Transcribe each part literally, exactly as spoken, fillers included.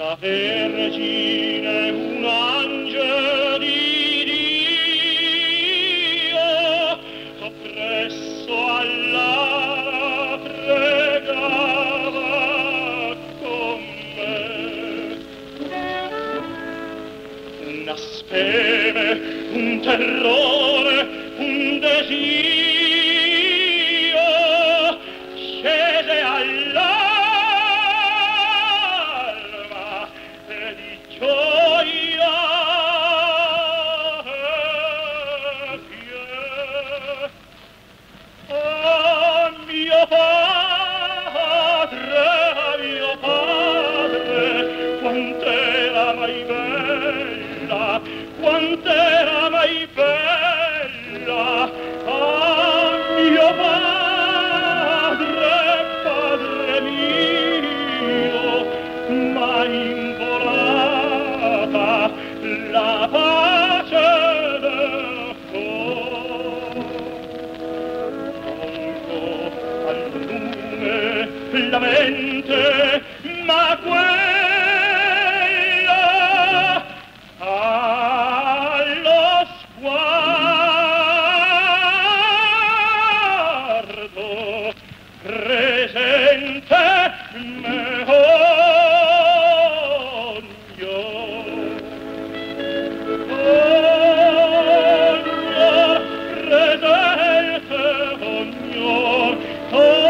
una vergine, un angelo di Dio, appresso alla pregava con me. Una speme, un terrore, un desiderio, quant'era mai bella, ah mio padre, padre mio, mai involata la pace del cuore. Colgo al lume la mente, ma quella presente me ogno, ogno, presente ogno, ogno.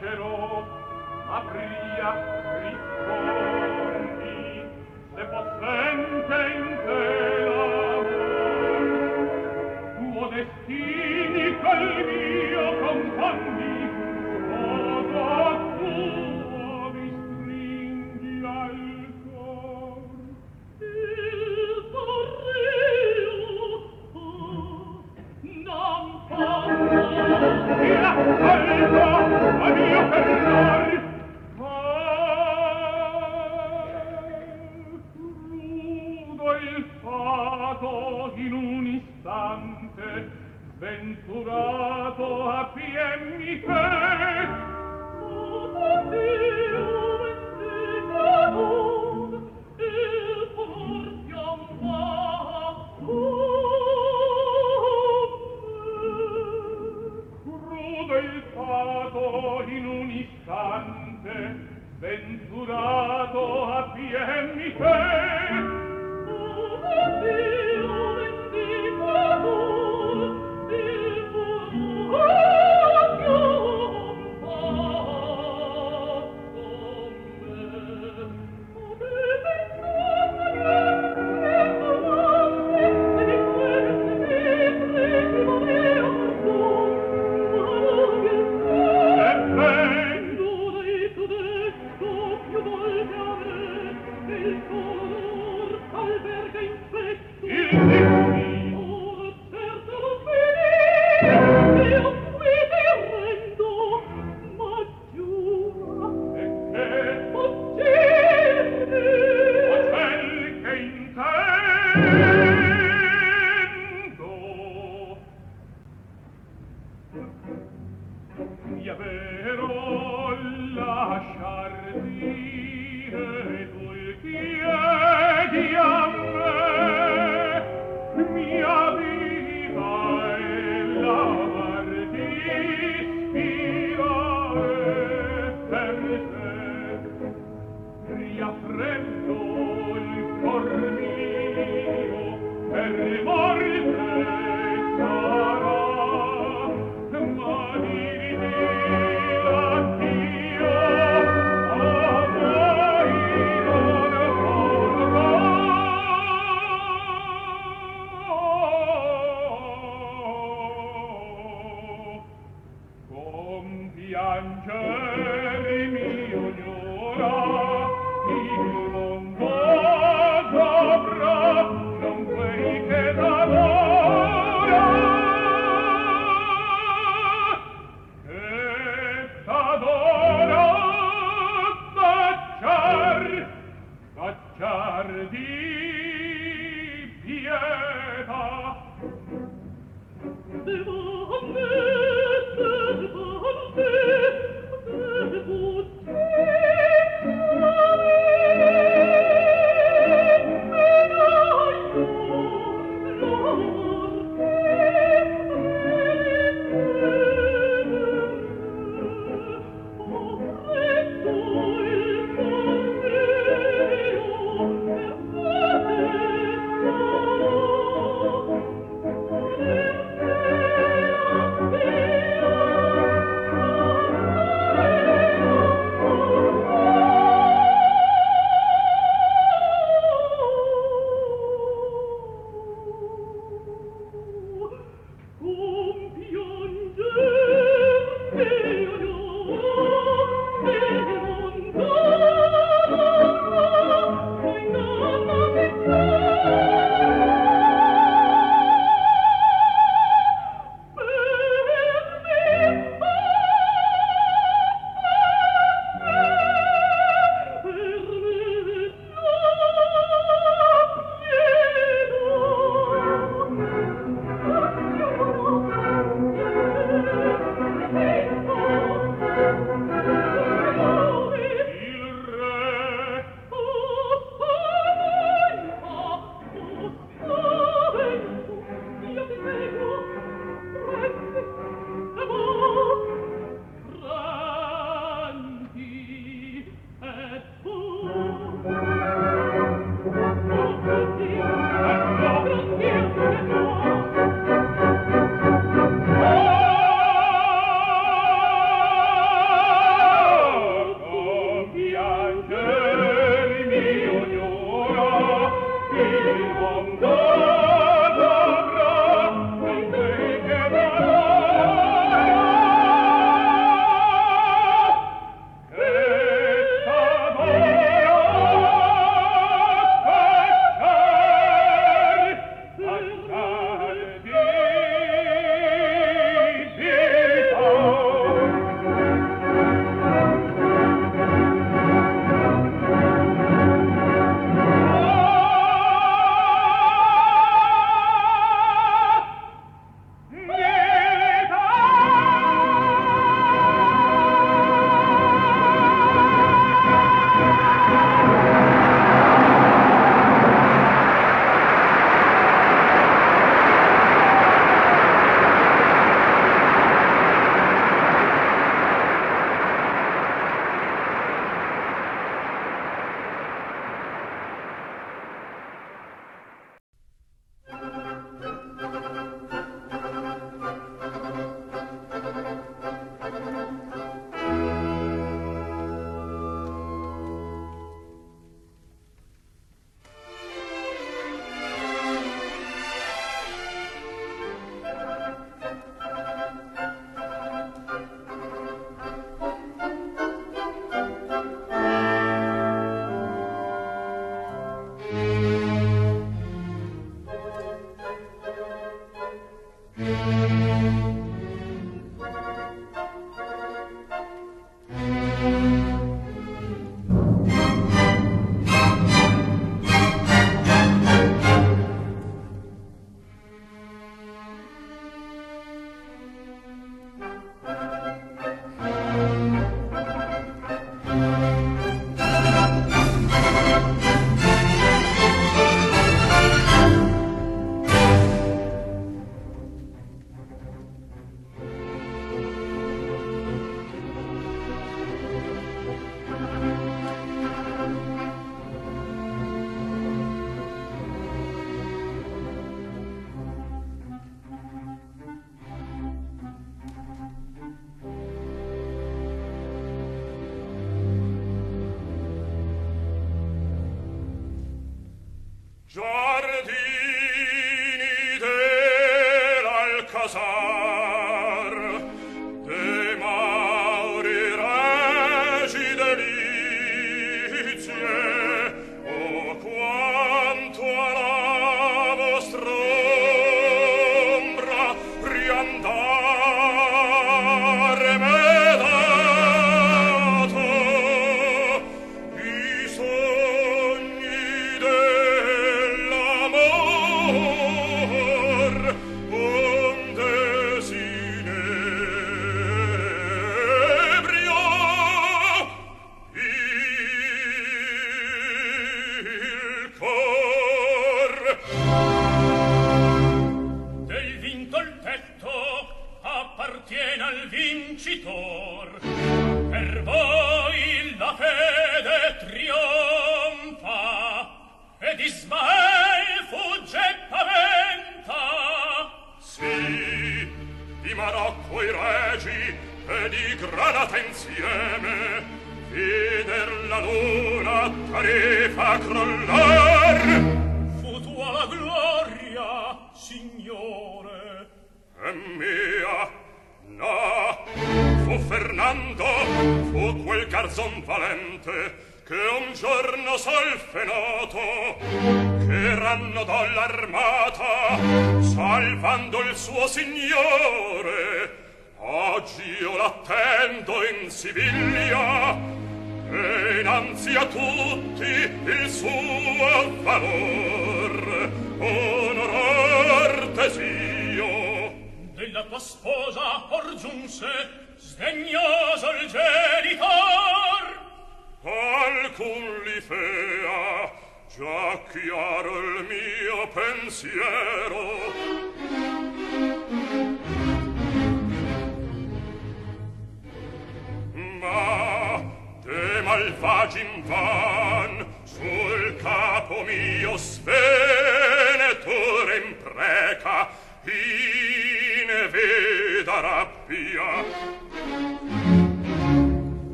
lascerò, ma pria rispondi, se possente in te l'amor. Tuo destini col mio compagni, o a tuo mi stringi al cor. Il correo non posso, e la colpa a mio perdor. Rudo il fato in un istante, sventurato a pie mi te. In un istante venturato a pie mi te. Oh,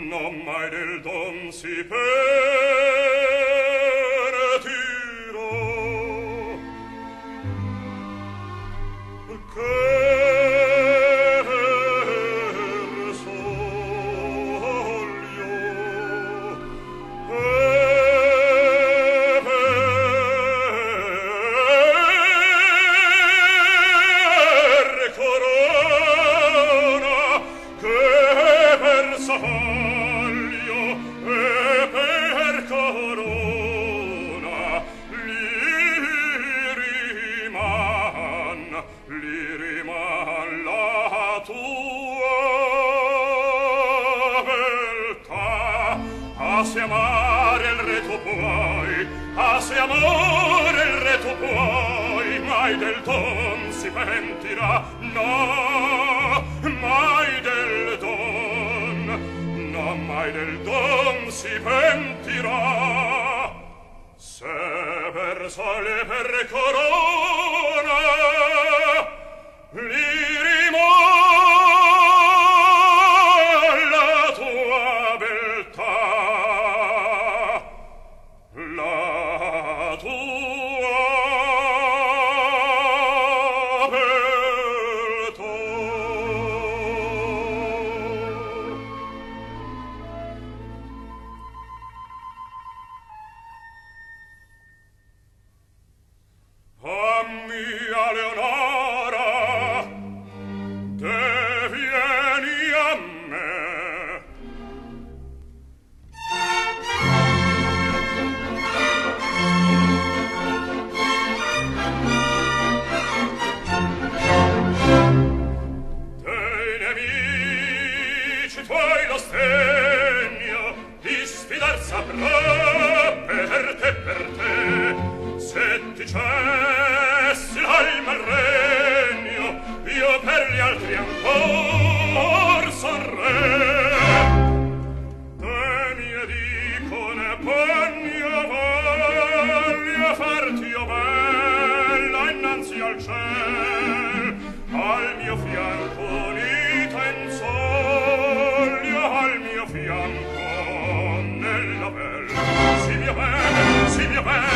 non mai del don si pentirò, che er soglio e per corona, che per sapore se amare il re tu puoi, a se amare il re tu puoi, mai del don si pentirà, no, mai del don, no, mai del don si pentirà, se per sole e per corona li Leonora, te vieni a me. Dei nemici tuoi lo sdegno di sfidar saprà, per te, per te, se ti cessi l'alma al regno, io per gli altri ancor son re. Te mie dicone, pugno voglio farti io bella innanzi al ciel, al mio fianco unita in soglio, al mio fianco nella bella. Si mio bene, si mio bene,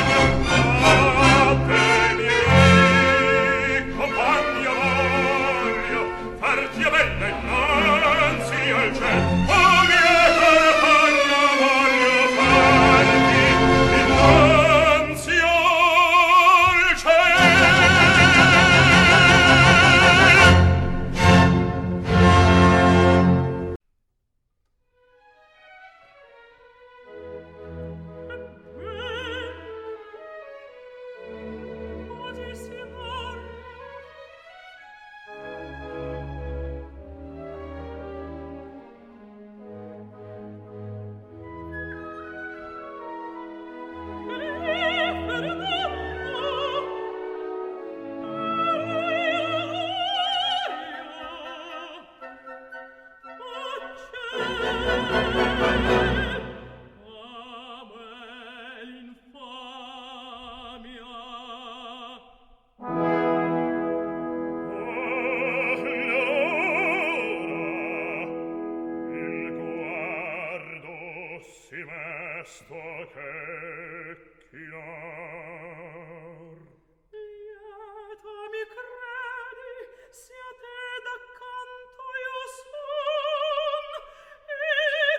sto che chiar lieto mi credi, se a te d'accanto io son, e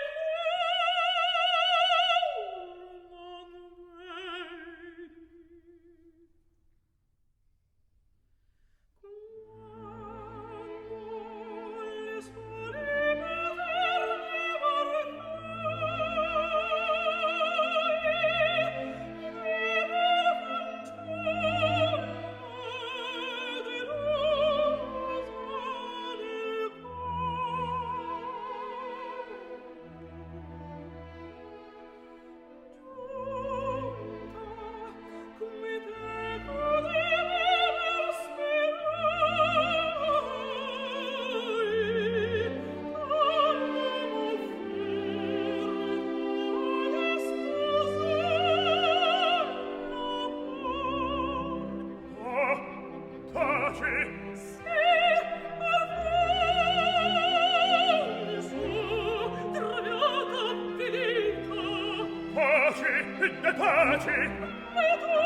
quel non vedi quando le sole Thank you. dite pace e tu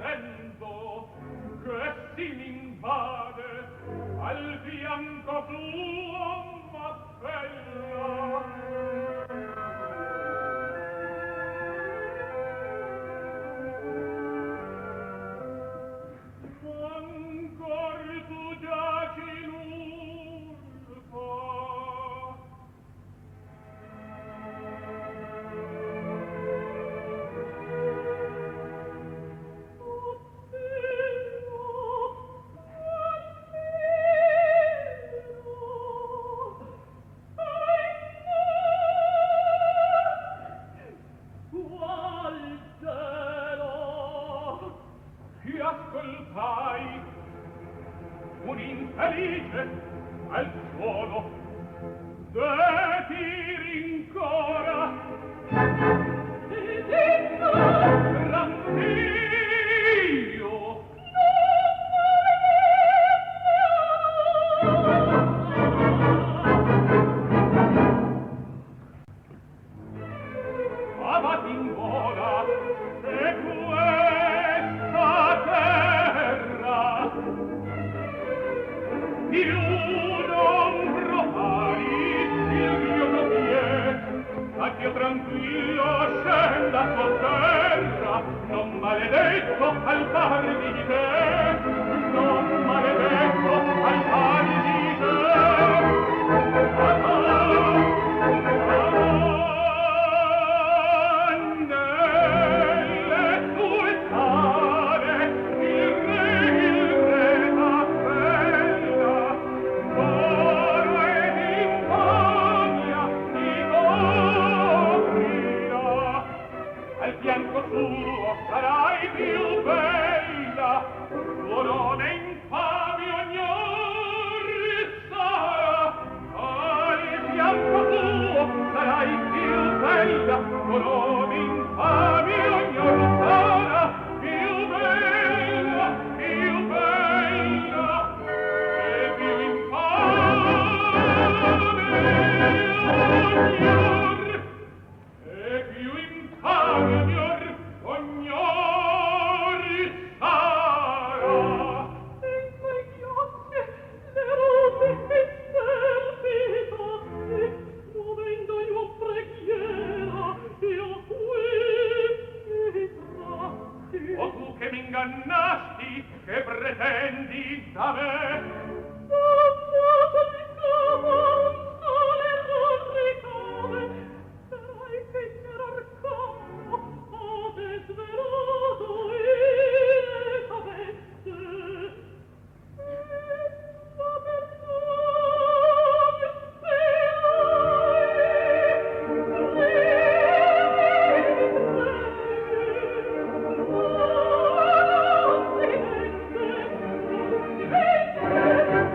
orrendo che si m'invade al fianco tuo m'appella. Thank you.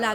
La